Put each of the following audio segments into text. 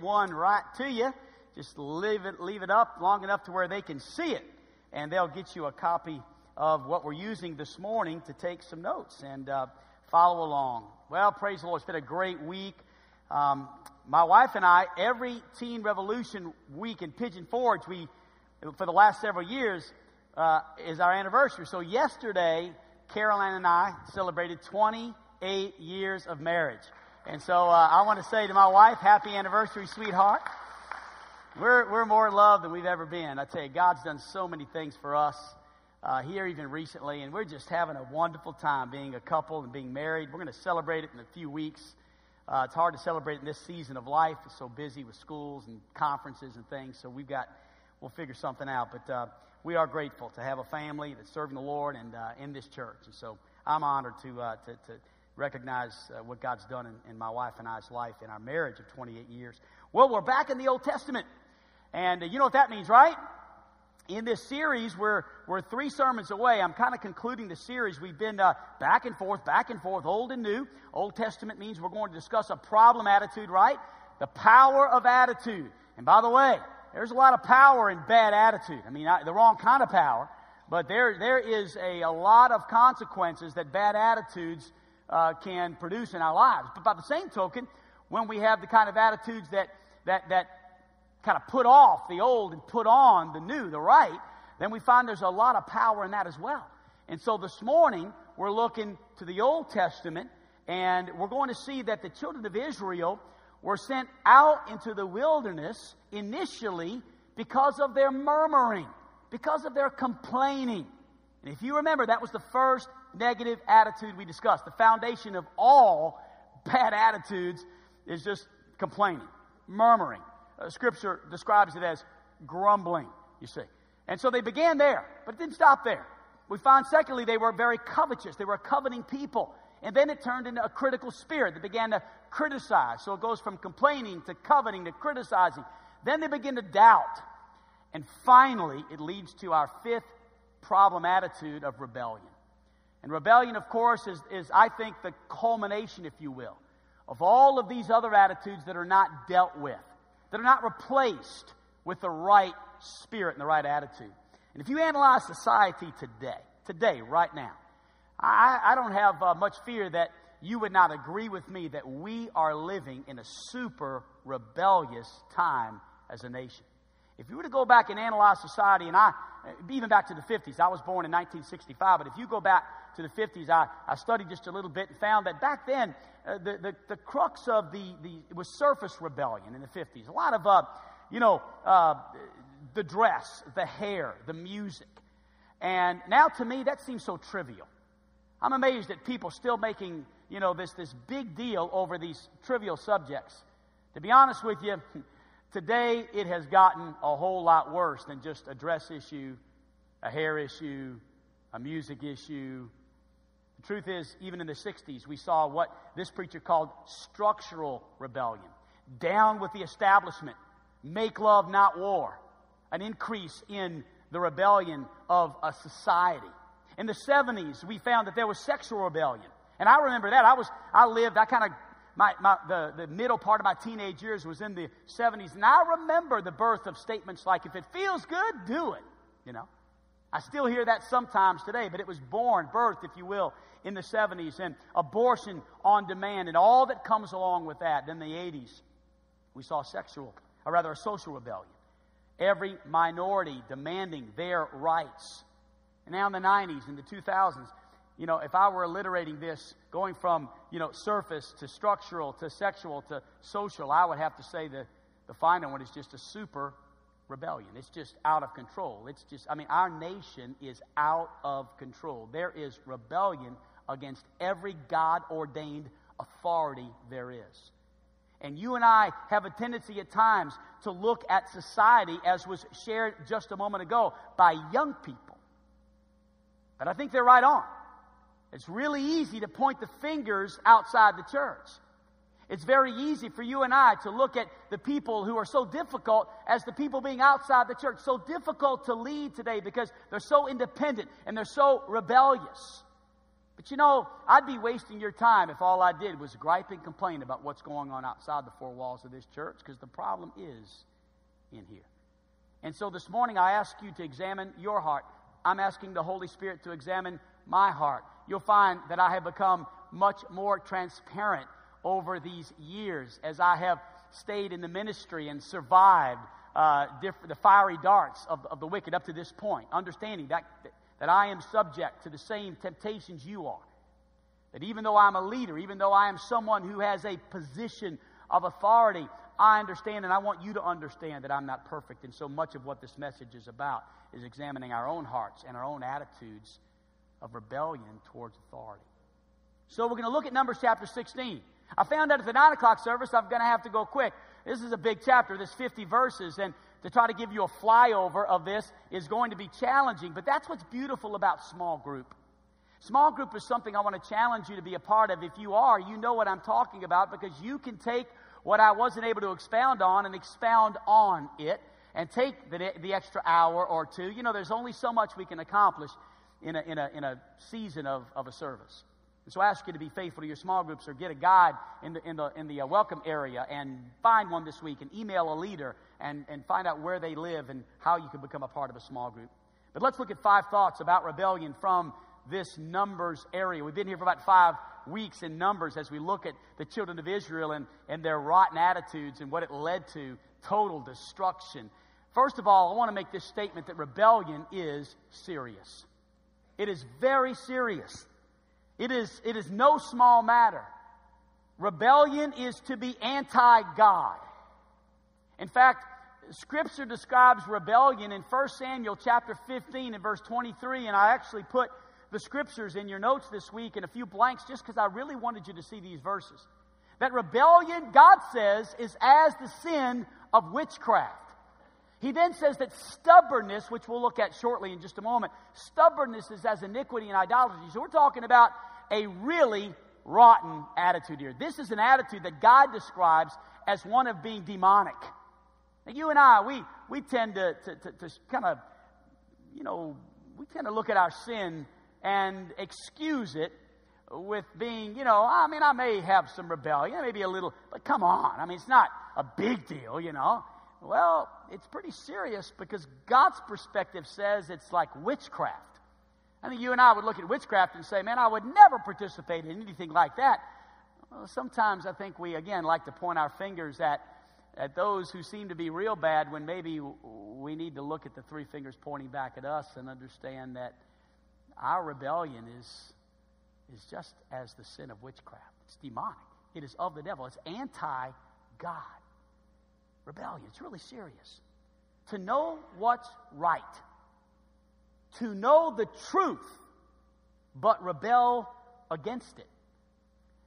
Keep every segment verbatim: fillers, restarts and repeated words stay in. get one right to you. Just leave it, leave it up long enough to where they can see it, and they'll get you a copy of what we're using this morning to take some notes and uh, follow along. Well, praise the Lord. It's been a great week. Um, my wife and I, every Teen Revolution week in Pigeon Forge, we, for the last several years, uh, is our anniversary. So yesterday, Caroline and I celebrated twenty-eight years of marriage. And so uh, I want to say to my wife, happy anniversary, sweetheart. We're we're more in love than we've ever been. I tell you, God's done so many things for us uh, here even recently, and we're just having a wonderful time being a couple and being married. We're going to celebrate it in a few weeks. Uh, it's hard to celebrate it in this season of life. It's so busy with schools and conferences and things, so we've got, we'll figure something out. But uh, we are grateful to have a family that's serving the Lord and uh, in this church. And so I'm honored to uh, to, to recognize uh, what God's done in, in my wife and I's life in our marriage of twenty-eight years. Well, we're back in the Old Testament. And you know what that means, right? In this series, we're, we're three sermons away. I'm kind of concluding the series. We've been uh, back and forth, back and forth, old and new. Old Testament means we're going to discuss a problem attitude, right? The power of attitude. And by the way, there's a lot of power in bad attitude. I mean, I, the wrong kind of power. But there there is a, a lot of consequences that bad attitudes uh, can produce in our lives. But by the same token, when we have the kind of attitudes that that that kind of put off the old and put on the new, the right, then we find there's a lot of power in that as well. And so this morning, we're looking to the Old Testament, and we're going to see that the children of Israel were sent out into the wilderness initially because of their murmuring, because of their complaining. And if you remember, that was the first negative attitude we discussed. The foundation of all bad attitudes is just complaining, murmuring. Uh, scripture describes it as grumbling, you see. And so they began there, but it didn't stop there. We find, secondly, they were very covetous. They were a coveting people. And then it turned into a critical spirit. They began to criticize. So it goes from complaining to coveting to criticizing. Then they begin to doubt. And finally, it leads to our fifth problem attitude of rebellion. And rebellion, of course, is, is I think, the culmination, if you will, of all of these other attitudes that are not dealt with, that are not replaced with the right spirit and the right attitude. And if you analyze society today, today, right now, I, I don't have uh, much fear that you would not agree with me that we are living in a super rebellious time as a nation. If you were to go back and analyze society, and I, even back to the fifties, I was born in nineteen sixty-five, but if you go back to the fifties, I, I studied just a little bit and found that back then, uh, the, the, the crux of the, the, it was surface rebellion in the fifties. A lot of, uh, you know, uh, the dress, the hair, the music. And now to me, that seems so trivial. I'm amazed at people still making, you know, this, this big deal over these trivial subjects. To be honest with you, today it has gotten a whole lot worse than just a dress issue, a hair issue, a music issue. The truth is, even in the sixties, we saw what this preacher called structural rebellion. Down with the establishment. Make love, not war. An increase in the rebellion of a society. In the seventies, we found that there was sexual rebellion. And I remember that. I was, I lived, I kind of, my, my, the, the middle part of my teenage years was in the seventies. And I remember the birth of statements like, if it feels good, do it. You know, I still hear that sometimes today, but it was born, birthed, if you will, in the seventies. And abortion on demand and all that comes along with that. Then the eighties, we saw sexual, or rather a social rebellion. Every minority demanding their rights. Now in the nineties, in the two thousands, you know, if I were alliterating this, going from, you know, surface to structural to sexual to social, I would have to say that the final one is just a super rebellion. It's just out of control. It's just, I mean, our nation is out of control. There is rebellion against every God-ordained authority there is. And you and I have a tendency at times to look at society, as was shared just a moment ago, by young people. But I think they're right on. It's really easy to point the fingers outside the church. It's very easy for you and I to look at the people who are so difficult as the people being outside the church. So difficult to lead today because they're so independent and they're so rebellious. But you know, I'd be wasting your time if all I did was gripe and complain about what's going on outside the four walls of this church, because the problem is in here. And so this morning I ask you to examine your heart. I'm asking the Holy Spirit to examine my heart. You'll find that I have become much more transparent over these years as I have stayed in the ministry and survived uh, diff- the fiery darts of, of the wicked up to this point, understanding that... that that I am subject to the same temptations you are. That even though I'm a leader, even though I am someone who has a position of authority, I understand, and I want you to understand, that I'm not perfect. And so much of what this message is about is examining our own hearts and our own attitudes of rebellion towards authority. So we're going to look at Numbers chapter sixteen. I found out at the nine o'clock service I'm going to have to go quick. This is a big chapter. There's fifty verses, and to try to give you a flyover of this is going to be challenging, but that's what's beautiful about small group. Small group is something I want to challenge you to be a part of. If you are, you know what I'm talking about, because you can take what I wasn't able to expound on and expound on it, and take the, the extra hour or two. You know, there's only so much we can accomplish in a, in a, in a season of, of a service. And so I ask you to be faithful to your small groups, or get a guide in the in the, in the uh, welcome area and find one this week, and email a leader and, and find out where they live and how you can become a part of a small group. But let's look at five thoughts about rebellion from this Numbers area. We've been here for about five weeks in Numbers as we look at the children of Israel and, and their rotten attitudes and what it led to, total destruction. First of all, I want to make this statement that rebellion is serious. It is very serious. It is, it is no small matter. Rebellion is to be anti-God. In fact, Scripture describes rebellion in First Samuel chapter fifteen and verse twenty-three, and I actually put the Scriptures in your notes this week and a few blanks just because I really wanted you to see these verses. That rebellion, God says, is as the sin of witchcraft. He then says that stubbornness, which we'll look at shortly in just a moment, stubbornness is as iniquity and idolatry. So we're talking about a really rotten attitude here. This is an attitude that God describes as one of being demonic. Now, you and I, we we tend to, to, to, to kind of, you know, we tend to look at our sin and excuse it with being, you know, I mean, I may have some rebellion, maybe a little, but come on. I mean, it's not a big deal, you know. Well, it's pretty serious because God's perspective says it's like witchcraft. I mean, you and I would look at witchcraft and say, man, I would never participate in anything like that. Well, sometimes I think we, again, like to point our fingers at at those who seem to be real bad, when maybe we need to look at the three fingers pointing back at us and understand that our rebellion is, is just as the sin of witchcraft. It's demonic. It is of the devil. It's anti-God. Rebellion. It's really serious. To know what's right. To know the truth, but rebel against it.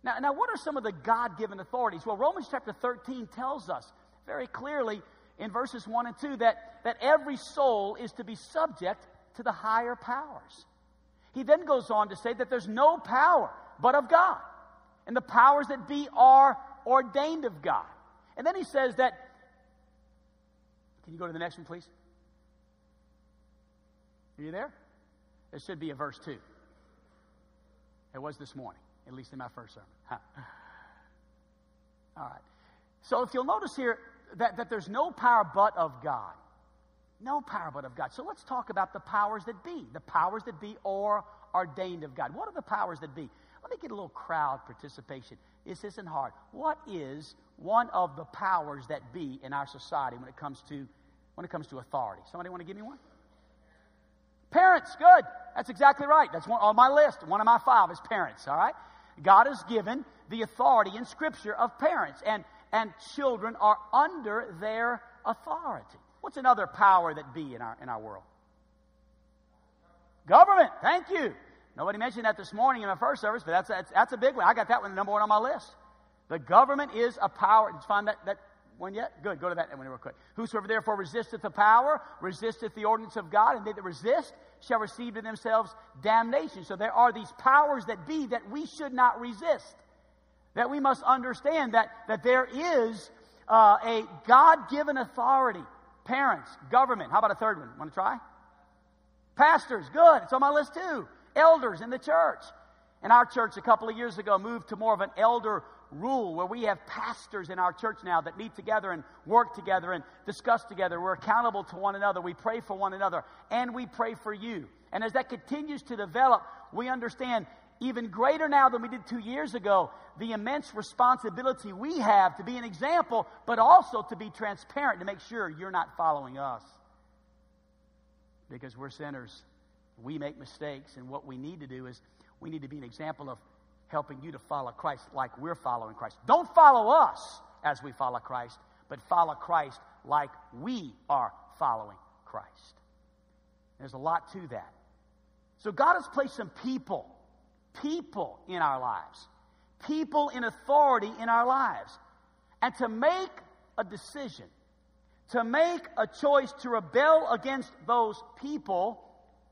Now, now, what are some of the God-given authorities? Well, Romans chapter thirteen tells us very clearly in verses one and two that, that every soul is to be subject to the higher powers. He then goes on to say that there's no power but of God. And the powers that be are ordained of God. And then he says that... Can you go to the next one, please? Are you there? There should be a verse two. It was this morning, at least in my first sermon. Huh. All right. So if you'll notice here that, that there's no power but of God. No power but of God. So let's talk about the powers that be. The powers that be are ordained of God. What are the powers that be? Let me get a little crowd participation. This isn't hard. What is one of the powers that be in our society when it comes to when it comes to authority? Somebody want to give me one? Parents, good. That's exactly right. That's one on my list. One of my five is parents, all right? God has given the authority in Scripture of parents, and, and children are under their authority. What's another power that be in our in our world? Government, thank you. Nobody mentioned that this morning in my first service, but that's a, that's a big one. I got that one, number one on my list. The government is a power. Did you find that, that one yet? Good, go to that one real quick. Whosoever therefore resisteth the power, resisteth the ordinance of God, and they that resist shall receive to themselves damnation. So there are these powers that be that we should not resist, that we must understand that, that there is uh, a God-given authority. Parents, government. How about a third one? Want to try? Pastors, good. It's on my list too. Elders in the church. And our church a couple of years ago moved to more of an elder rule where we have pastors in our church now that meet together and work together and discuss together. We're accountable to one another. We pray for one another, and we pray for you. And as that continues to develop, we understand even greater now than we did two years ago the immense responsibility we have to be an example, but also to be transparent to make sure you're not following us. Because we're sinners. We make mistakes, and what we need to do is we need to be an example of helping you to follow Christ like we're following Christ. Don't follow us as we follow Christ, but follow Christ like we are following Christ. There's a lot to that. So God has placed some people, people in our lives, people in authority in our lives. And to make a decision, to make a choice to rebel against those people,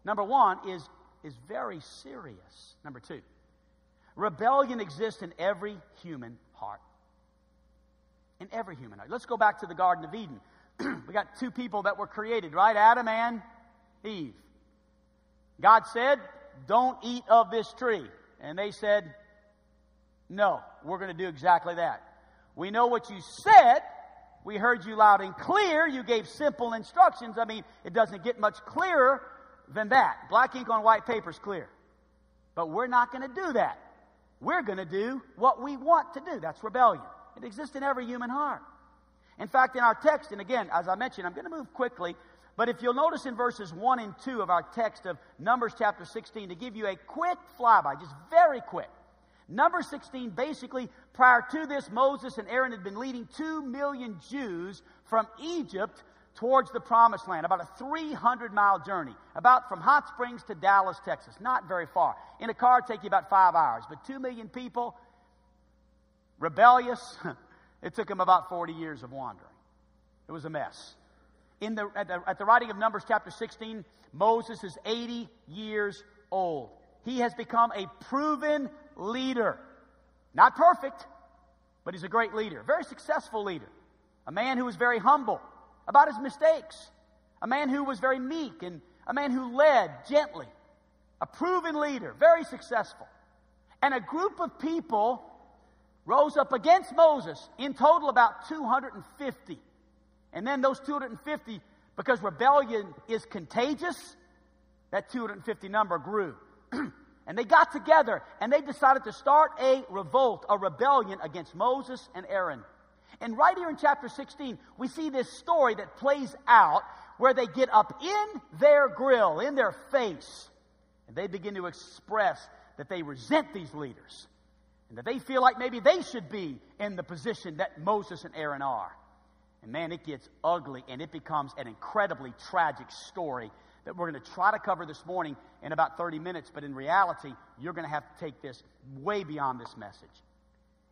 number one, is, is very serious. Number two, rebellion exists in every human heart. In every human heart. Let's go back to the Garden of Eden. We got two people that were created, right? Adam and Eve. God said, don't eat of this tree. And they said, no, we're going to do exactly that. We know what you said. We heard you loud and clear. You gave simple instructions. I mean, it doesn't get much clearer than that. Black ink on white paper is clear. But we're not going to do that. We're going to do what we want to do. That's rebellion. It exists in every human heart. In fact, in our text, and again, as I mentioned, I'm going to move quickly, but if you'll notice in verses one and two of our text of Numbers chapter sixteen, to give you a quick flyby, just very quick. Numbers sixteen, basically, prior to this, Moses and Aaron had been leading two million Jews from Egypt towards the Promised Land, about a three hundred mile journey, about from Hot Springs to Dallas, Texas, not very far. In a car, it'd take you about five hours, but two million people, rebellious, it took them about forty years of wandering. It was a mess. In the at, the, at the writing of Numbers chapter sixteen, Moses is eighty years old. He has become a proven leader. Not perfect, but he's a great leader, very successful leader, a man who was very humble about his mistakes, a man who was very meek, and a man who led gently, a proven leader, very successful. And a group of people rose up against Moses, in total about two hundred fifty. And then those two hundred fifty, because rebellion is contagious, that two hundred fifty number grew. And they got together, and they decided to start a revolt, a rebellion against Moses and Aaron. And right here in chapter sixteen, we see this story that plays out where they get up in their grill, in their face, and they begin to express that they resent these leaders and that they feel like maybe they should be in the position that Moses and Aaron are. And man, it gets ugly, and it becomes an incredibly tragic story that we're going to try to cover this morning in about thirty minutes, but in reality, you're going to have to take this way beyond this message.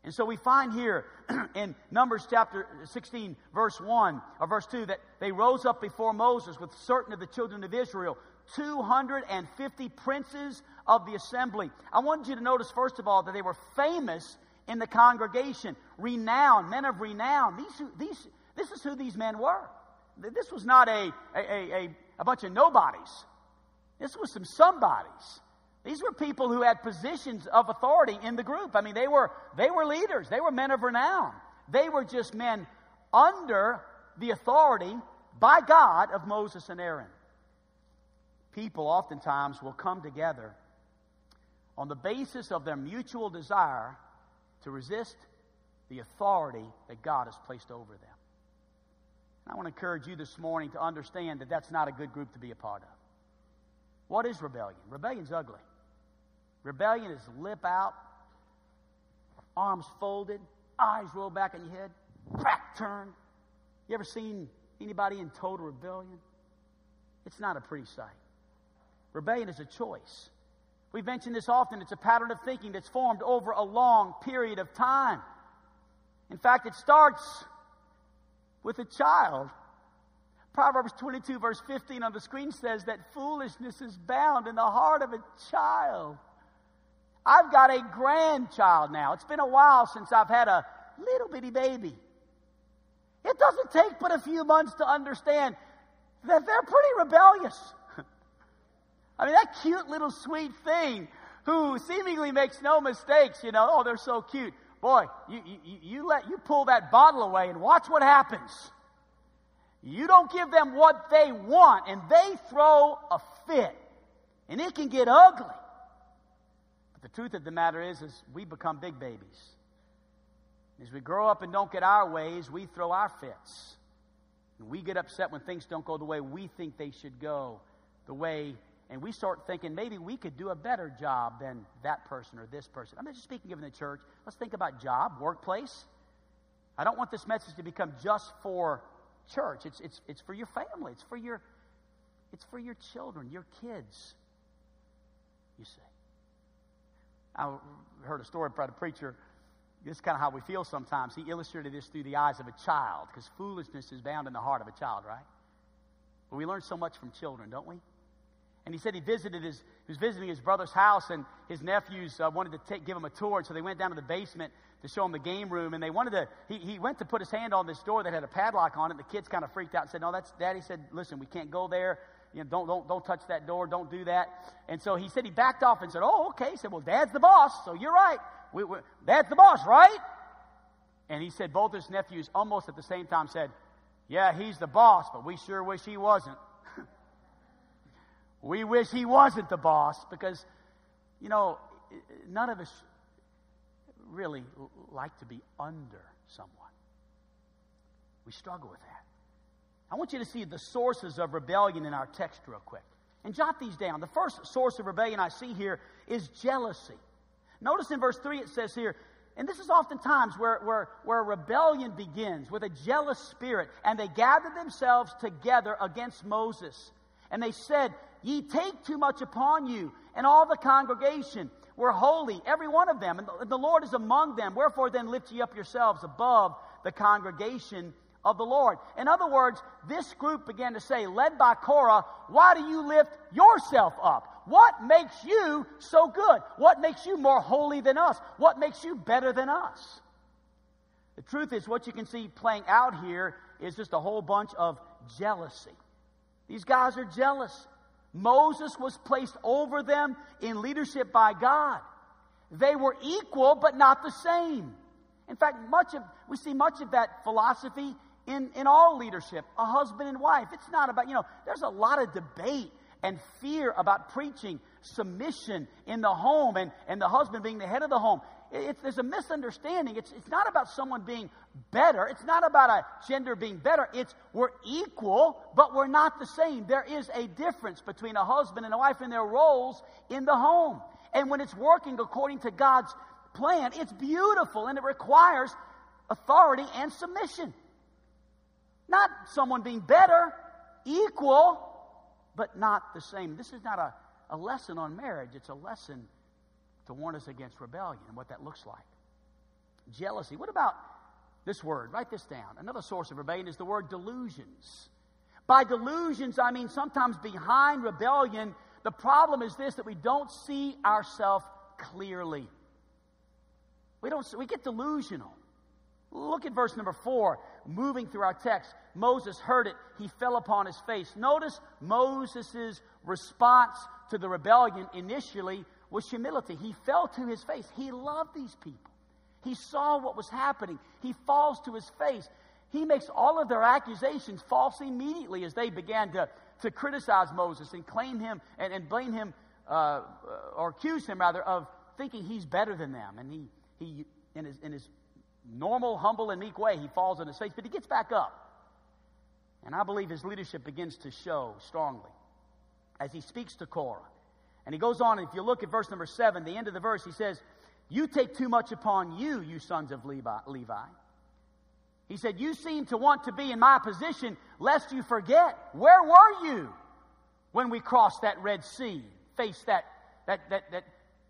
And so we find here in Numbers chapter sixteen, verse one, or verse two, that they rose up before Moses with certain of the children of Israel, two hundred fifty princes of the assembly. I want you to notice, first of all, that they were famous in the congregation, renowned, men of renown. These, these, this is who these men were. This was not a, a, a, a bunch of nobodies. This was some somebodies. These were people who had positions of authority in the group. I mean, they were they were leaders. They were men of renown. They were just men under the authority by God of Moses and Aaron. People oftentimes will come together on the basis of their mutual desire to resist the authority that God has placed over them. And I want to encourage you this morning to understand that that's not a good group to be a part of. What is rebellion? Rebellion's ugly. Rebellion is lip out, arms folded, eyes rolled back in your head, crack turned. You ever seen anybody in total rebellion? It's not a pretty sight. Rebellion is a choice. We've mentioned this often. It's a pattern of thinking that's formed over a long period of time. In fact, it starts with a child. Proverbs twenty-two, verse fifteen on the screen says that foolishness is bound in the heart of a child. I've got a grandchild now. It's been a while since I've had a little bitty baby. It doesn't take but a few months to understand that they're pretty rebellious. I mean, that cute little sweet thing who seemingly makes no mistakes, you know, oh, they're so cute. Boy, you, you, you let, you pull that bottle away and watch what happens. You don't give them what they want, and they throw a fit. And it can get ugly. But the truth of the matter is, is we become big babies. As we grow up and don't get our ways, we throw our fits. And we get upset when things don't go the way we think they should go, the way, and we start thinking maybe we could do a better job than that person or this person. I'm not just speaking of in the church. Let's think about job, workplace. I don't want this message to become just for church. It's it's it's for your family. It's for your it's for your children, your kids. You see, I heard a story about a preacher. This is kind of how we feel sometimes. He illustrated this through the eyes of a child, because foolishness is bound in the heart of a child, right? But we learn so much from children, don't we? And he said he visited his, he was visiting his brother's house, and his nephews uh, wanted to take, give him a tour, and so they went down to the basement to show him the game room, and they wanted to, he, he went to put his hand on this door that had a padlock on it, and the kids kind of freaked out and said, no, that's, Daddy said, listen, we can't go there. You know, don't, don't, don't touch that door. Don't do that. And so he said he backed off and said, oh, okay. He said, well, Dad's the boss, so you're right. We, we, Dad's the boss, right? And he said both his nephews almost at the same time said, yeah, he's the boss, but we sure wish he wasn't. We wish he wasn't the boss, because, you know, none of us really like to be under someone. We struggle with that. I want you to see the sources of rebellion in our text real quick. And jot these down. The first source of rebellion I see here is jealousy. Notice in verse three it says here, and this is oftentimes where, where, where rebellion begins, with a jealous spirit. And they gathered themselves together against Moses. And they said, ye take too much upon you, and all the congregation were holy, every one of them. And the, and the Lord is among them. Wherefore then lift ye up yourselves above the congregation of the Lord. In other words, this group began to say, led by Korah, why do you lift yourself up? What makes you so good? What makes you more holy than us? What makes you better than us? The truth is, what you can see playing out here is just a whole bunch of jealousy. These guys are jealous. Moses was placed over them in leadership by God. They were equal, but not the same. In fact, much of we see much of that philosophy in, in all leadership, a husband and wife. It's not about, you know, there's a lot of debate and fear about preaching submission in the home, and, and the husband being the head of the home. It, it's, there's a misunderstanding. It's, it's not about someone being better. It's not about a gender being better. It's we're equal, but we're not the same. There is a difference between a husband and a wife in their roles in the home. And when it's working according to God's plan, it's beautiful, and it requires authority and submission. Not someone being better, equal, but not the same. This is not a, a lesson on marriage. It's a lesson to warn us against rebellion and what that looks like. Jealousy. What about this word? Write this down. Another source of rebellion is the word delusions. By delusions, I mean sometimes behind rebellion, the problem is this, that we don't see ourselves clearly. We don't. We get delusional. Look at verse number four, moving through our text. Moses heard it. He fell upon his face. Notice Moses' response to the rebellion initially was humility. He fell to his face. He loved these people. He saw what was happening. He falls to his face. He makes all of their accusations false immediately as they began to, to criticize Moses and claim him and, and blame him uh, or accuse him, rather, of thinking he's better than them. And he, he in his in his normal, humble, and meek way, he falls on his face, but he gets back up. And I believe his leadership begins to show strongly as he speaks to Korah. And he goes on, and if you look at verse number seven, the end of the verse, he says, you take too much upon you, you sons of Levi. Levi. He said, you seem to want to be in my position, lest you forget. Where were you when we crossed that Red Sea, faced that, that, that, that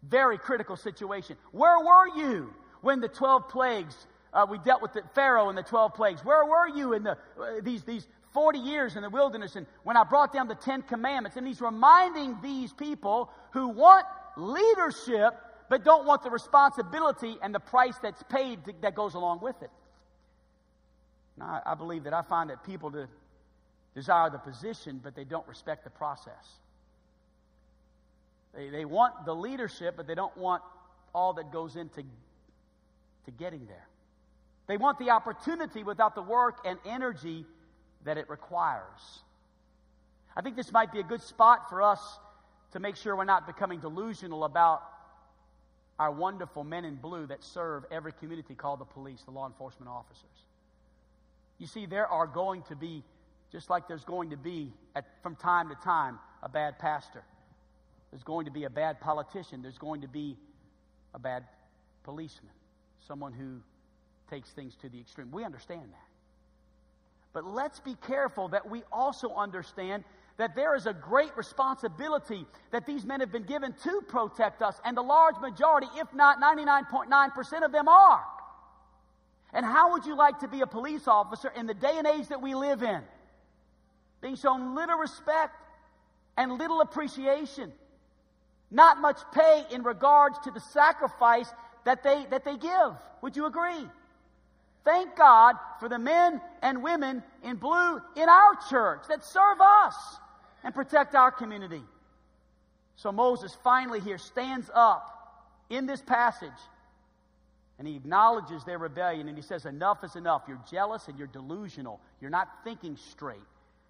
very critical situation? Where were you when the twelve plagues, uh, we dealt with the Pharaoh and the twelve plagues? Where were you in the uh, these these forty years in the wilderness, and when I brought down the Ten Commandments? And he's reminding these people who want leadership but don't want the responsibility and the price that's paid to, that goes along with it. Now, I, I believe that I find that people to desire the position, but they don't respect the process. They, they want the leadership, but they don't want all that goes into to getting there. They want the opportunity without the work and energy that it requires. I think this might be a good spot for us to make sure we're not becoming delusional about our wonderful men in blue that serve every community called the police, the law enforcement officers. You see, there are going to be, just like there's going to be, at, from time to time, a bad pastor. There's going to be a bad politician. There's going to be a bad policeman, someone who takes things to the extreme. We understand that. But let's be careful that we also understand that there is a great responsibility that these men have been given to protect us, and the large majority, if not ninety-nine point nine percent of them are. And how would you like to be a police officer in the day and age that we live in? Being shown little respect and little appreciation. Not much pay in regards to the sacrifice that they, that they give. Would you agree? Thank God for the men and women in blue in our church that serve us and protect our community. So Moses finally here stands up in this passage, and he acknowledges their rebellion, and he says, enough is enough. You're jealous and you're delusional. You're not thinking straight.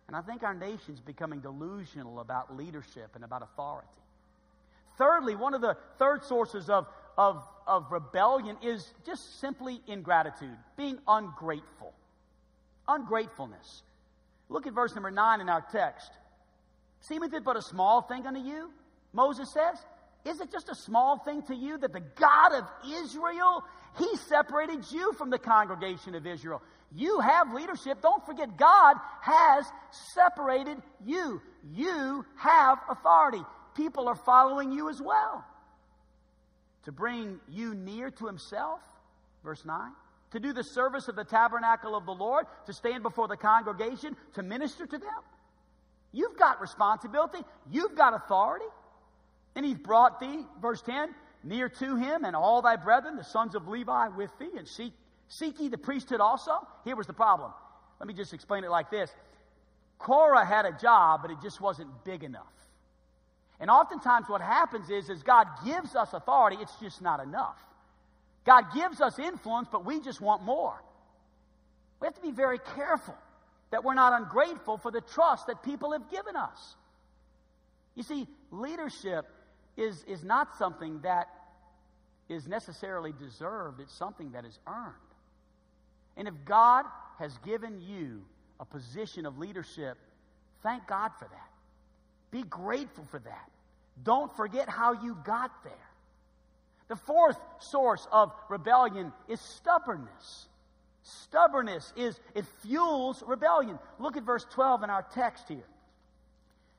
And I think our nation's becoming delusional about leadership and about authority. Thirdly, one of the third sources of, of, of rebellion is just simply ingratitude, being ungrateful, ungratefulness. Look at verse number nine in our text. Seemeth it but a small thing unto you, Moses says. Is it just a small thing to you that the God of Israel, he separated you from the congregation of Israel? You have leadership. Don't forget, God has separated you. You have authority. People are following you as well. To bring you near to himself, verse nine. To do the service of the tabernacle of the Lord, to stand before the congregation, to minister to them. You've got responsibility. You've got authority. And he's brought thee, verse ten, near to him and all thy brethren, the sons of Levi, with thee. And seek, seek ye the priesthood also. Here was the problem. Let me just explain it like this. Korah had a job, but it just wasn't big enough. And oftentimes what happens is, is God gives us authority, it's just not enough. God gives us influence, but we just want more. We have to be very careful that we're not ungrateful for the trust that people have given us. You see, leadership is, is not something that is necessarily deserved. It's something that is earned. And if God has given you a position of leadership, thank God for that. Be grateful for that. Don't forget how you got there. The fourth source of rebellion is stubbornness. Stubbornness is, it fuels rebellion. Look at verse twelve in our text here.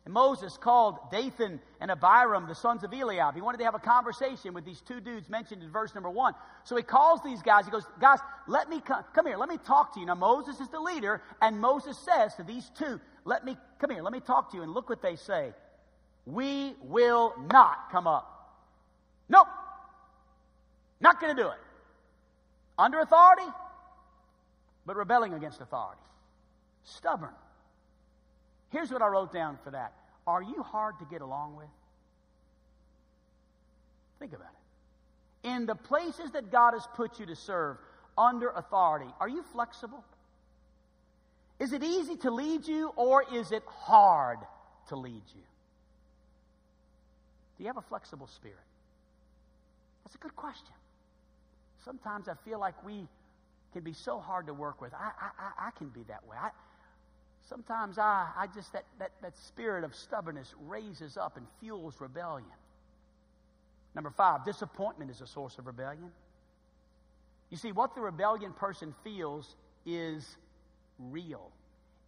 And Moses called Dathan and Abiram, the sons of Eliab. He wanted to have a conversation with these two dudes mentioned in verse number one. So he calls these guys. He goes, guys, let me come, come here. Let me talk to you. Now, Moses is the leader, and Moses says to these two, let me come here. Let me talk to you. And look what they say. We will not come up. Nope. Not going to do it. Under authority, but rebelling against authority. Stubborn. Here's what I wrote down for that. Are you hard to get along with? Think about it. In the places that God has put you to serve under authority, are you flexible? Is it easy to lead you, or is it hard to lead you? Do you have a flexible spirit? That's a good question. Sometimes I feel like we can be so hard to work with. I, I, I can be that way. I, Sometimes I, I just, that, that, that spirit of stubbornness raises up and fuels rebellion. Number five, disappointment is a source of rebellion. You see, what the rebellion person feels is real.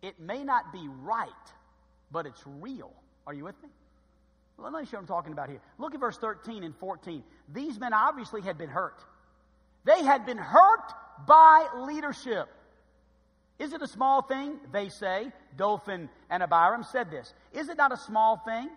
It may not be right, but it's real. Are you with me? Let me show you what I'm talking about here. Look at verse thirteen and fourteen. These men obviously had been hurt. They had been hurt by leadership. Is it a small thing, they say, Dathan and Abiram said this. Is it not a small thing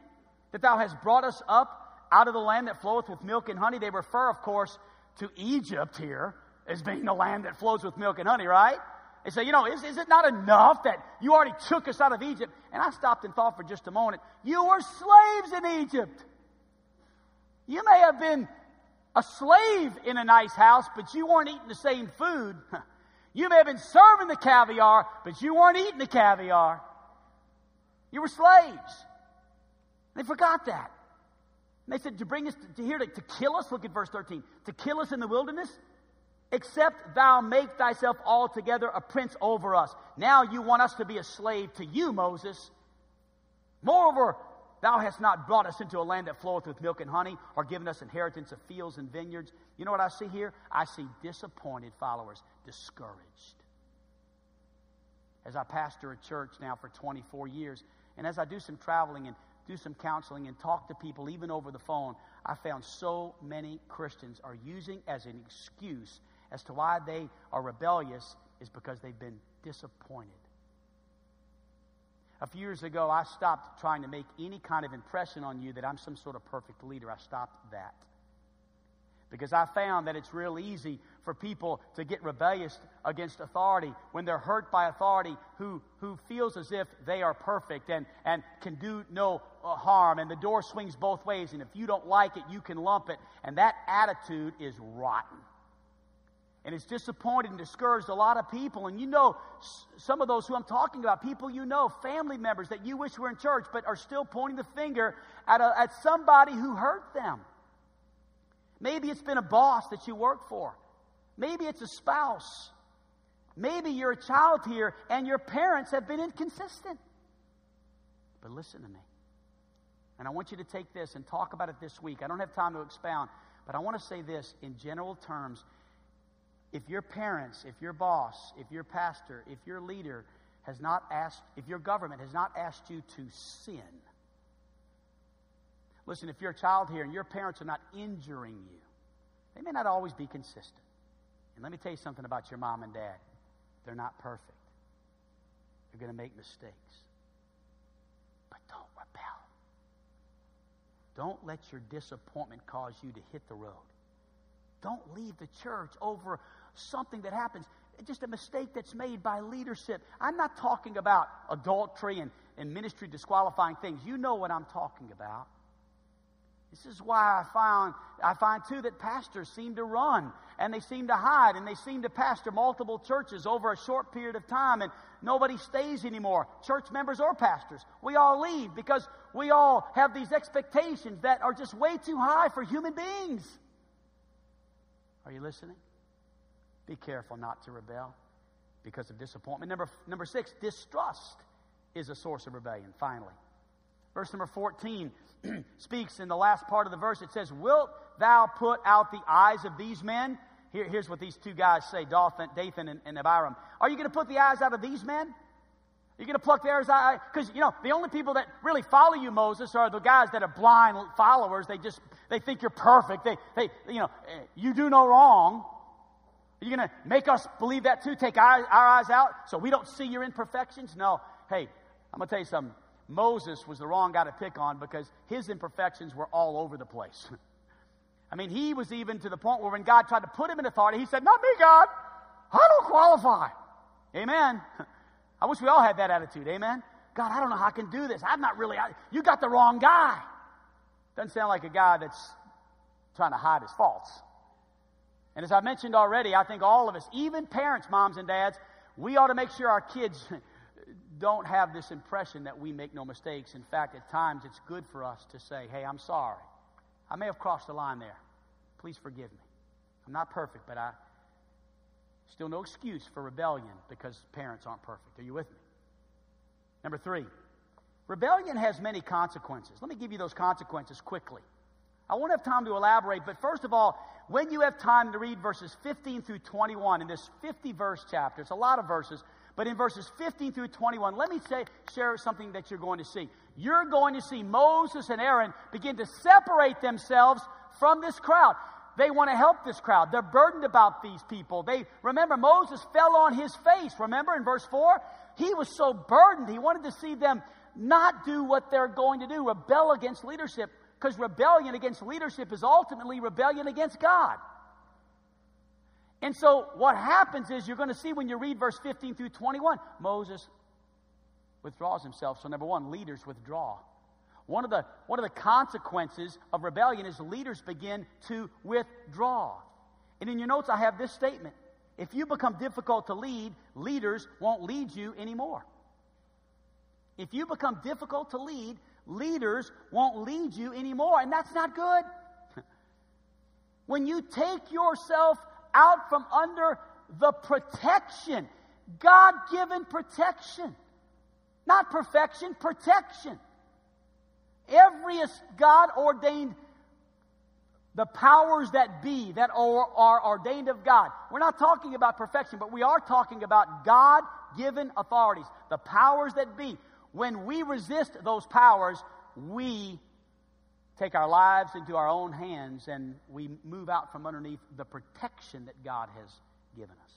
that thou hast brought us up out of the land that floweth with milk and honey? They refer, of course, to Egypt here as being the land that flows with milk and honey, right? They say, you know, is, is it not enough that you already took us out of Egypt? And I stopped and thought for just a moment, you were slaves in Egypt. You may have been a slave in a nice house, but you weren't eating the same food. You may have been serving the caviar, but you weren't eating the caviar. You were slaves. They forgot that. And they said, to bring us to here, to, to kill us, look at verse thirteen, to kill us in the wilderness, except thou make thyself altogether a prince over us. Now you want us to be a slave to you, Moses. Moreover, thou hast not brought us into a land that floweth with milk and honey, or given us inheritance of fields and vineyards. You know what I see here? I see disappointed followers, discouraged. As I pastor a church now for twenty-four years, and as I do some traveling and do some counseling and talk to people, even over the phone, I found so many Christians are using as an excuse as to why they are rebellious is because they've been disappointed. A few years ago, I stopped trying to make any kind of impression on you that I'm some sort of perfect leader. I stopped that. Because I found that it's real easy for people to get rebellious against authority when they're hurt by authority who, who feels as if they are perfect and, and can do no harm. And the door swings both ways. And if you don't like it, you can lump it. And that attitude is rotten. And it's disappointed and discouraged a lot of people. And you know some of those who I'm talking about, people you know, family members that you wish were in church but are still pointing the finger at, a, at somebody who hurt them. Maybe it's been a boss that you work for. Maybe it's a spouse. Maybe you're a child here and your parents have been inconsistent. But listen to me. And I want you to take this and talk about it this week. I don't have time to expound, but I want to say this in general terms. If your parents, if your boss, if your pastor, if your leader has not asked, if your government has not asked you to sin, listen, if you're a child here and your parents are not injuring you, they may not always be consistent. And let me tell you something about your mom and dad. They're not perfect. They're going to make mistakes. But don't rebel. Don't let your disappointment cause you to hit the road. Don't leave the church over something that happens, just a mistake that's made by leadership. I'm not talking about adultery and, and ministry disqualifying things. You know what I'm talking about. This is why I found I find too that pastors seem to run and they seem to hide and they seem to pastor multiple churches over a short period of time and nobody stays anymore, church members or pastors. We all leave because we all have these expectations that are just way too high for human beings. Are you listening? Be careful not to rebel because of disappointment. Number number six, distrust is a source of rebellion, finally. Verse number fourteen speaks in the last part of the verse. It says, wilt thou put out the eyes of these men? Here, here's what these two guys say, Dathan and, and Abiram. Are you going to put the eyes out of these men? Are you going to pluck theirs out? Because, you know, the only people that really follow you, Moses, are the guys that are blind followers. They just, they think you're perfect. They, they you know, you do no wrong. Are you going to make us believe that too? Take our, our eyes out so we don't see your imperfections? No. Hey, I'm going to tell you something. Moses was the wrong guy to pick on because his imperfections were all over the place. I mean, he was even to the point where when God tried to put him in authority, he said, not me, God. I don't qualify. Amen. I wish we all had that attitude. Amen. God, I don't know how I can do this. I'm not really, I, you got the wrong guy. Doesn't sound like a guy that's trying to hide his faults. And as I mentioned already, I think all of us, even parents, moms and dads, we ought to make sure our kids don't have this impression that we make no mistakes. In fact, at times it's good for us to say, hey, I'm sorry. I may have crossed the line there. Please forgive me. I'm not perfect, but I still no excuse for rebellion because parents aren't perfect. Are you with me? Number three, rebellion has many consequences. Let me give you those consequences quickly. I won't have time to elaborate, but first of all, when you have time to read verses fifteen through twenty-one in this fifty-verse chapter, it's a lot of verses, but in verses fifteen through twenty-one, let me say, share something that you're going to see. You're going to see Moses and Aaron begin to separate themselves from this crowd. They want to help this crowd. They're burdened about these people. They remember, Moses fell on his face. Remember in verse four? He was so burdened. He wanted to see them not do what they're going to do, rebel against leadership, because rebellion against leadership is ultimately rebellion against God. And so what happens is you're going to see when you read verse fifteen through twenty-one, Moses withdraws himself. So number one, leaders withdraw. One of the, one of the consequences of rebellion is leaders begin to withdraw. And in your notes, I have this statement. If you become difficult to lead, leaders won't lead you anymore. If you become difficult to lead, leaders won't lead you anymore, and that's not good. When you take yourself out from under the protection, God-given protection, not perfection, protection. Every God-ordained, the powers that be, that are ordained of God. We're not talking about perfection, but we are talking about God-given authorities, the powers that be. When we resist those powers, we take our lives into our own hands and we move out from underneath the protection that God has given us.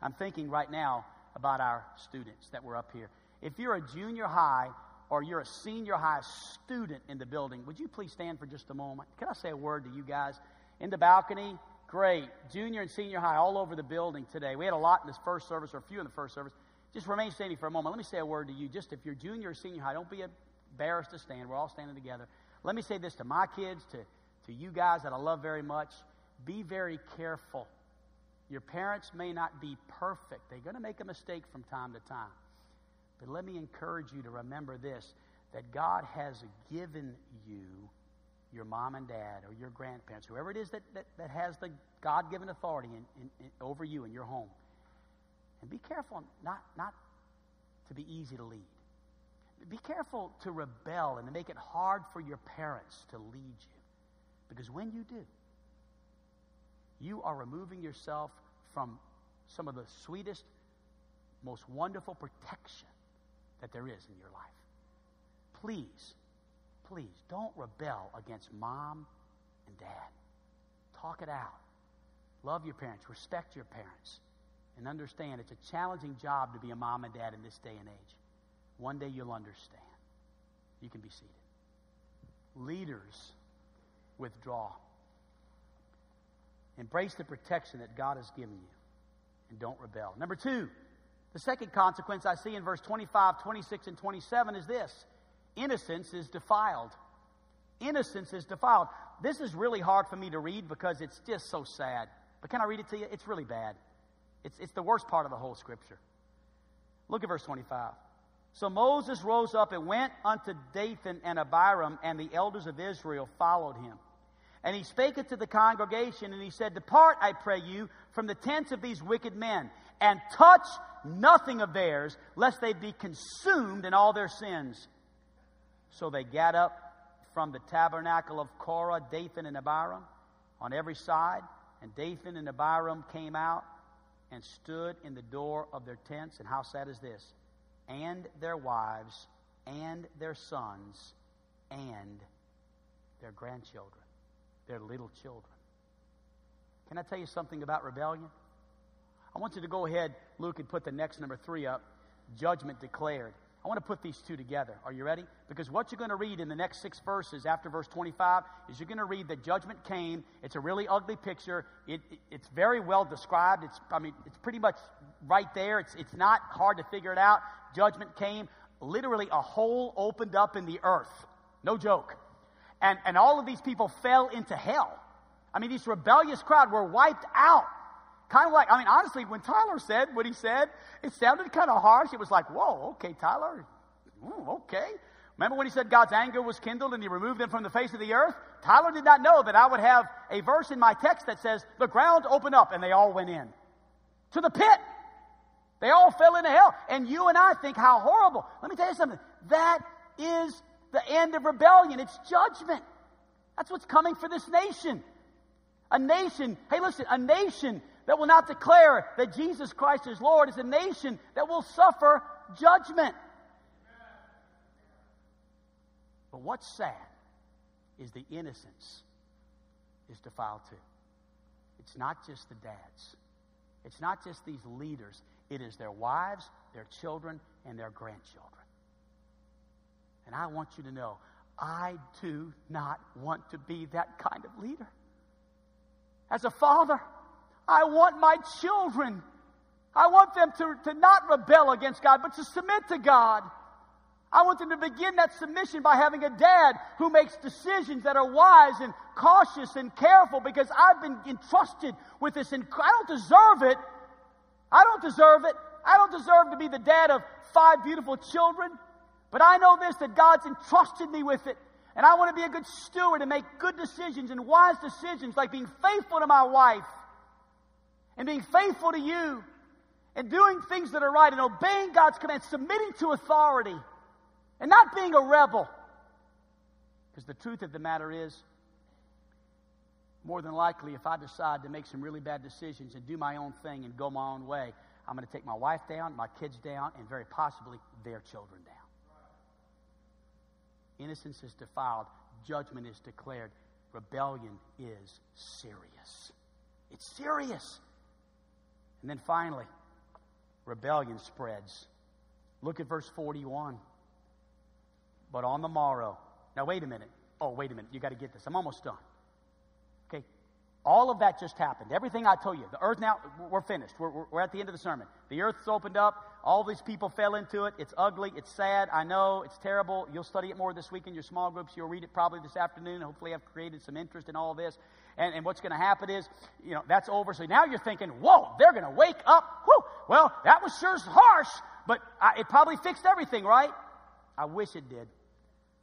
I'm thinking right now about our students that were up here. If you're a junior high or you're a senior high student in the building, would you please stand for just a moment? Can I say a word to you guys? In the balcony, great. Junior and senior high all over the building today. We had a lot in this first service, or a few in the first service. Just remain standing for a moment. Let me say a word to you. Just if you're junior or senior high, don't be embarrassed to stand. We're all standing together. Let me say this to my kids, to, to you guys that I love very much. Be very careful. Your parents may not be perfect. They're going to make a mistake from time to time. But let me encourage you to remember this, that God has given you your mom and dad or your grandparents, whoever it is that, that, that has the God-given authority in, in, in, over you in your home. And be careful not, not to be easy to lead. Be careful to rebel and to make it hard for your parents to lead you. Because when you do, you are removing yourself from some of the sweetest, most wonderful protection that there is in your life. Please, please don't rebel against mom and dad. Talk it out. Love your parents. Respect your parents. And understand it's a challenging job to be a mom and dad in this day and age. One day you'll understand. You can be seated. Leaders withdraw. Embrace the protection that God has given you and don't rebel. Number two, the second consequence I see in verse twenty-five, twenty-six, and twenty-seven is this. Innocence is defiled. Innocence is defiled. This is really hard for me to read because it's just so sad. But can I read it to you? It's really bad. It's, it's the worst part of the whole scripture. Look at verse twenty-five. So Moses rose up and went unto Dathan and Abiram, and the elders of Israel followed him. And he spake unto the congregation, and he said, Depart, I pray you, from the tents of these wicked men, and touch nothing of theirs, lest they be consumed in all their sins. So they gat up from the tabernacle of Korah, Dathan and Abiram, on every side. And Dathan and Abiram came out and stood in the door of their tents. And how sad is this? And their wives, and their sons, and their grandchildren, their little children. Can I tell you something about rebellion? I want you to go ahead, Luke, and put the next number three up, judgment declared. I want to put these two together. Are you ready? Because what you're going to read in the next six verses after verse twenty-five is you're going to read that judgment came. It's a really ugly picture. It, it, it's very well described. It's, I mean, it's pretty much right there. It's, it's not hard to figure it out. Judgment came. Literally a hole opened up in the earth. No joke. And, and all of these people fell into hell. I mean, this rebellious crowd were wiped out. Kind of like, I mean, honestly, when Tyler said what he said, it sounded kind of harsh. It was like, whoa, okay, Tyler, ooh, okay. Remember when he said God's anger was kindled and he removed them from the face of the earth? Tyler did not know that I would have a verse in my text that says, the ground opened up and they all went in. To the pit. They all fell into hell. And you and I think, how horrible. Let me tell you something. That is the end of rebellion. It's judgment. That's what's coming for this nation. A nation, hey, listen, a nation that will not declare that Jesus Christ is Lord is a nation that will suffer judgment. But what's sad is the innocence is defiled too. It's not just the dads. It's not just these leaders. It is their wives, their children, and their grandchildren. And I want you to know, I do not want to be that kind of leader. As a father, I want my children, I want them to, to not rebel against God, but to submit to God. I want them to begin that submission by having a dad who makes decisions that are wise and cautious and careful, because I've been entrusted with this. Inc- I don't deserve it. I don't deserve it. I don't deserve to be the dad of five beautiful children. But I know this, that God's entrusted me with it. And I want to be a good steward and make good decisions and wise decisions, like being faithful to my wife and being faithful to you and doing things that are right and obeying God's command, submitting to authority. And not being a rebel. Because the truth of the matter is, more than likely, if I decide to make some really bad decisions and do my own thing and go my own way, I'm going to take my wife down, my kids down, and very possibly their children down. Innocence is defiled. Judgment is declared. Rebellion is serious. It's serious. And then finally, rebellion spreads. Look at verse forty-one. But on the morrow. Now, wait a minute. Oh, wait a minute. You got to get this. I'm almost done. Okay. All of that just happened. Everything I told you. The earth now, we're finished. We're, we're, we're at the end of the sermon. The earth's opened up. All these people fell into it. It's ugly. It's sad. I know. It's terrible. You'll study it more this week in your small groups. You'll read it probably this afternoon. Hopefully, I've created some interest in all this. And, and what's going to happen is, you know, that's over. So now you're thinking, whoa, they're going to wake up. Whew. Well, that was sure harsh, but I, it probably fixed everything, right? I wish it did.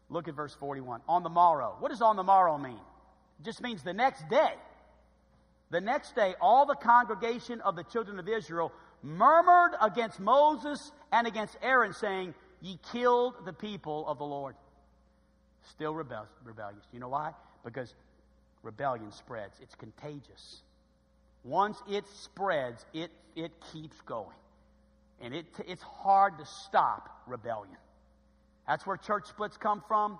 Look at verse forty-one. On the morrow. What does on the morrow mean? It just means the next day. The next day, all the congregation of the children of Israel murmured against Moses and against Aaron, saying, "Ye killed the people of the Lord." Still rebellious. You know why? Because rebellion spreads. It's contagious. Once it spreads, it, it keeps going. And it, it's hard to stop rebellion. That's where church splits come from.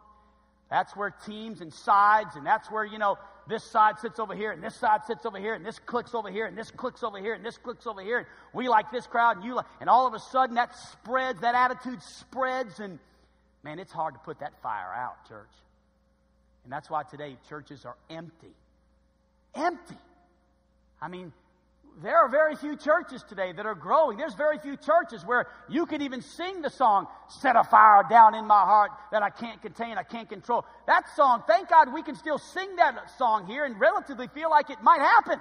That's where teams and sides, and that's where, you know, this side sits over here, and this side sits over here, and this clicks over here, and this clicks over here, and this clicks over here, and we like this crowd, and you like, and all of a sudden that spreads, that attitude spreads, and man, it's hard to put that fire out, church. And that's why today churches are empty. Empty. I mean, there are very few churches today that are growing. There's very few churches where you can even sing the song, "Set a fire down in my heart that I can't contain, I can't control." That song, thank God we can still sing that song here and relatively feel like it might happen.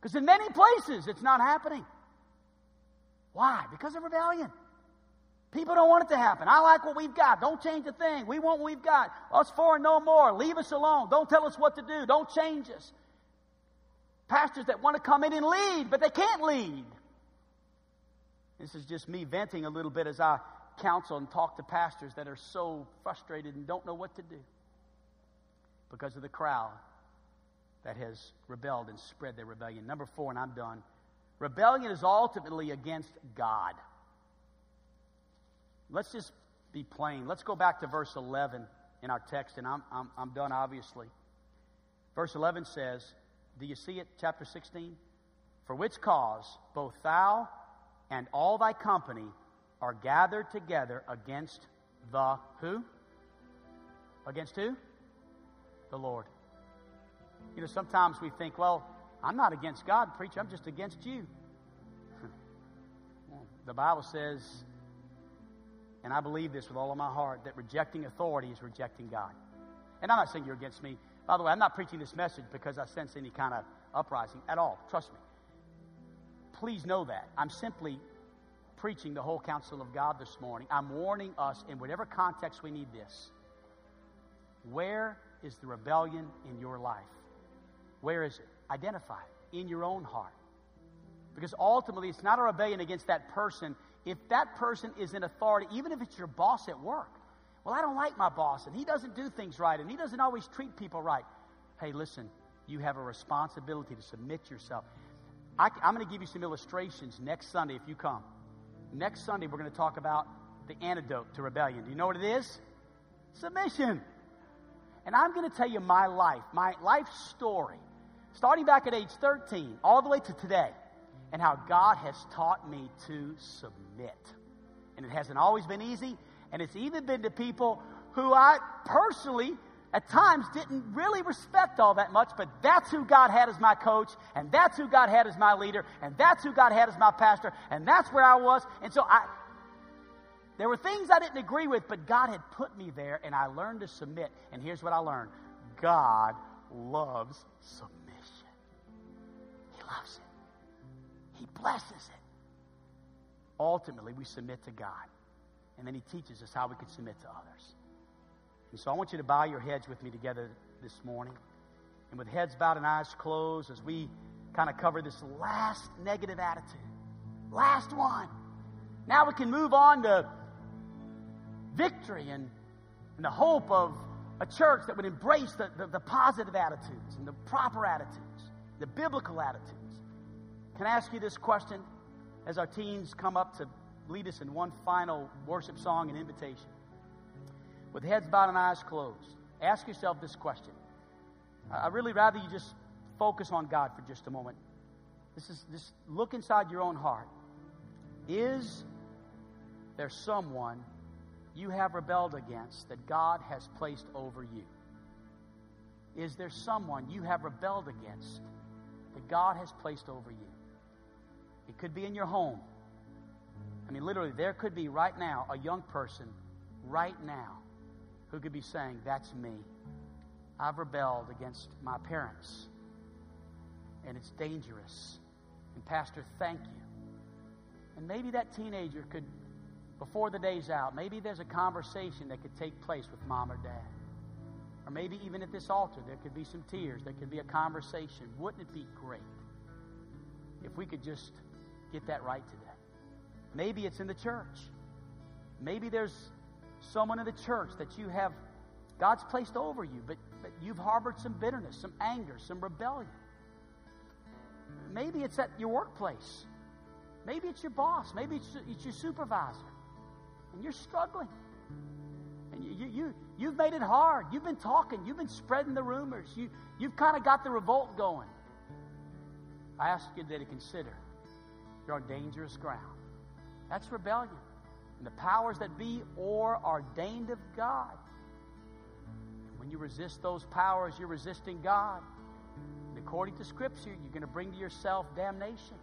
Because in many places, it's not happening. Why? Because of rebellion. People don't want it to happen. I like what we've got. Don't change a thing. We want what we've got. Us for and no more. Leave us alone. Don't tell us what to do. Don't change us. Pastors that want to come in and lead, but they can't lead. This is just me venting a little bit as I counsel and talk to pastors that are so frustrated and don't know what to do because of the crowd that has rebelled and spread their rebellion. Number four, and I'm done. Rebellion is ultimately against God. Let's just be plain. Let's go back to verse eleven in our text, and I'm, I'm, I'm done, obviously. Verse eleven says... Do you see it? Chapter sixteen. For which cause both thou and all thy company are gathered together against the who? Against who? The Lord. You know, sometimes we think, well, I'm not against God, preacher. I'm just against you. Well, the Bible says, and I believe this with all of my heart, that rejecting authority is rejecting God. And I'm not saying you're against me. By the way, I'm not preaching this message because I sense any kind of uprising at all. Trust me. Please know that. I'm simply preaching the whole counsel of God this morning. I'm warning us in whatever context we need this. Where is the rebellion in your life? Where is it? Identify it in your own heart. Because ultimately, it's not a rebellion against that person. If that person is in authority, even if it's your boss at work. Well, I don't like my boss, and he doesn't do things right, and he doesn't always treat people right. Hey, listen, you have a responsibility to submit yourself. I, I'm going to give you some illustrations next Sunday if you come. Next Sunday, we're going to talk about the antidote to rebellion. Do you know what it is? Submission. And I'm going to tell you my life, my life story, starting back at age thirteen, all the way to today, and how God has taught me to submit. And it hasn't always been easy. And it's even been to people who I personally, at times, didn't really respect all that much. But that's who God had as my coach. And that's who God had as my leader. And that's who God had as my pastor. And that's where I was. And so I, There were things I didn't agree with, but God had put me there, and I learned to submit. And here's what I learned. God loves submission. He loves it. He blesses it. Ultimately, we submit to God. And then he teaches us how we can submit to others. And so I want you to bow your heads with me together this morning. And with heads bowed and eyes closed, as we kind of cover this last negative attitude. Last one. Now we can move on to victory and, and the hope of a church that would embrace the, the, the positive attitudes and the proper attitudes, the biblical attitudes. Can I ask you this question as our teens come up to lead us in one final worship song and invitation? With heads bowed and eyes closed, ask yourself this question. I really rather you just focus on God for just a moment. This is just look inside your own heart. Is there someone you have rebelled against that God has placed over you? Is there someone you have rebelled against that God has placed over you? It could be in your home. I mean, literally, there could be right now a young person right now who could be saying, that's me. I've rebelled against my parents, and it's dangerous. And Pastor, thank you. And maybe that teenager could, before the day's out, maybe there's a conversation that could take place with mom or dad. Or maybe even at this altar, there could be some tears. There could be a conversation. Wouldn't it be great if we could just get that right today? Maybe it's in the church. Maybe there's someone in the church that you have, God's placed over you, but, but you've harbored some bitterness, some anger, some rebellion. Maybe it's at your workplace. Maybe it's your boss. Maybe it's, it's your supervisor. And you're struggling. And you, you, you, you've made it hard. You've been talking. You've been spreading the rumors. You, you've kind of got the revolt going. I ask you today to consider you're on dangerous ground. That's rebellion. And the powers that be or ordained of God. And when you resist those powers, you're resisting God. And according to Scripture, you're going to bring to yourself damnation.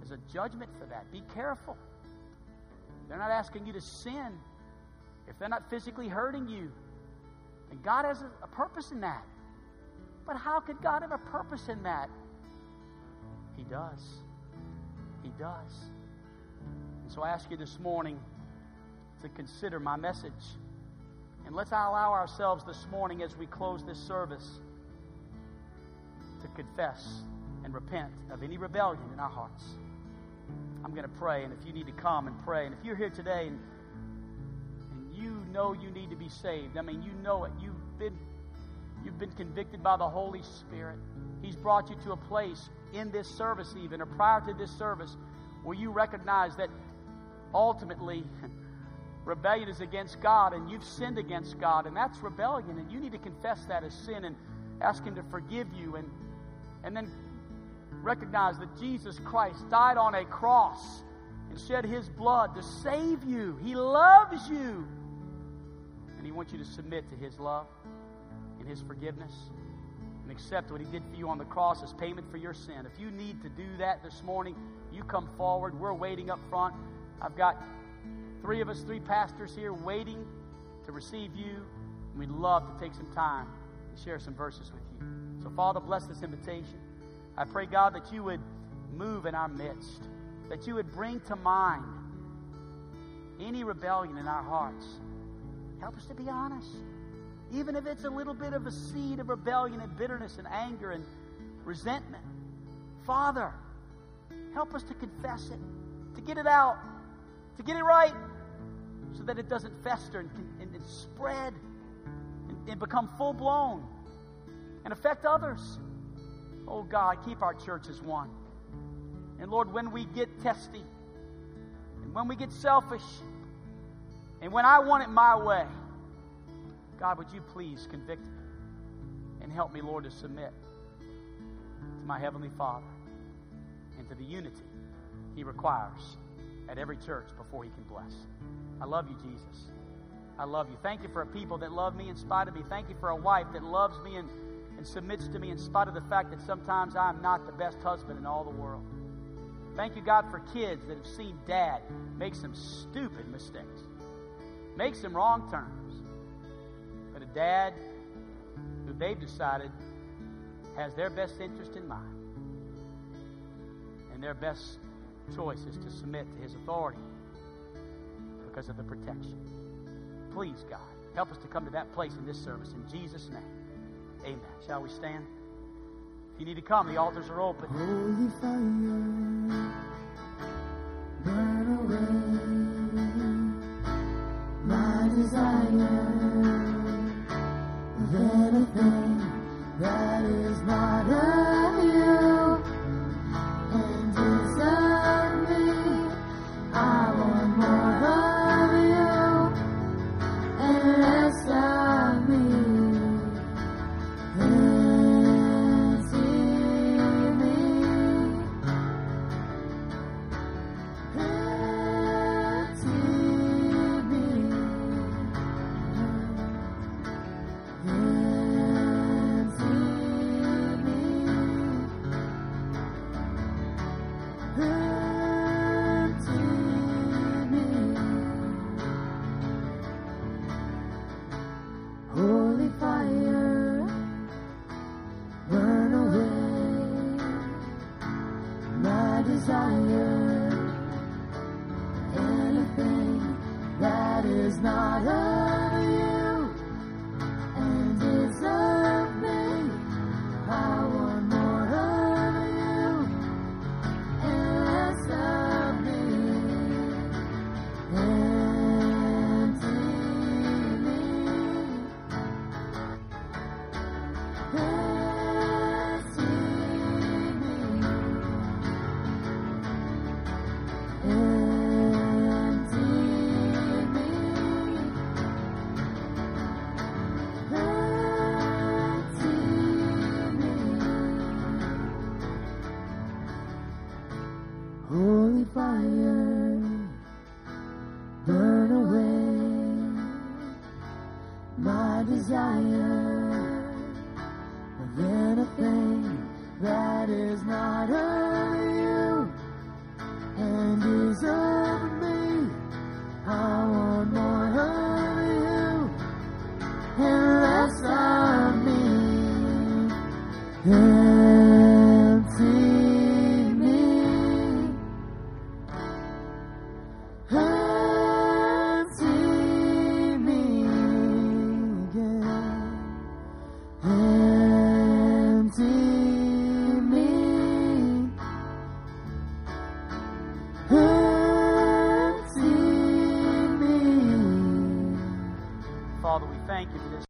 There's a judgment for that. Be careful. They're not asking you to sin. If they're not physically hurting you, then God has a, a purpose in that. But how could God have a purpose in that? He does. He does. And so I ask you this morning to consider my message. And let's allow ourselves this morning as we close this service to confess and repent of any rebellion in our hearts. I'm going to pray, and if you need to come and pray, and if you're here today and, and you know you need to be saved, I mean, you know it. You've been, you've been convicted by the Holy Spirit. He's brought you to a place in this service even, or prior to this service, where you recognize that ultimately rebellion is against God, and you've sinned against God, and that's rebellion, and you need to confess that as sin and ask Him to forgive you, and, and then recognize that Jesus Christ died on a cross and shed His blood to save you. He loves you. And He wants you to submit to His love and His forgiveness and accept what He did for you on the cross as payment for your sin. If you need to do that this morning, you come forward. We're waiting up front. I've got three of us, three pastors here waiting to receive you. And we'd love to take some time and share some verses with you. So, Father, bless this invitation. I pray, God, that you would move in our midst, that you would bring to mind any rebellion in our hearts. Help us to be honest. Even if it's a little bit of a seed of rebellion and bitterness and anger and resentment, Father, help us to confess it, to get it out, to get it right, so that it doesn't fester and, and, and spread and, and become full-blown and affect others. Oh, God, keep our church as one. And, Lord, when we get testy and when we get selfish and when I want it my way, God, would you please convict me and help me, Lord, to submit to my Heavenly Father and to the unity He requires at every church before He can bless. I love you, Jesus. I love you. Thank you for a people that love me in spite of me. Thank you for a wife that loves me and and submits to me in spite of the fact that sometimes I'm not the best husband in all the world. Thank you, God, for kids that have seen Dad make some stupid mistakes, make some wrong turns. But a dad who they've decided has their best interest in mind. And their best choice is to submit to His authority because of the protection. Please, God, help us to come to that place in this service. In Jesus' name, amen. Shall we stand? If you need to come, the altars are open. Holy fire, burn away my desire of anything that is not of you, and deserve me. I want more of you and less of me. Desire of anything that is not a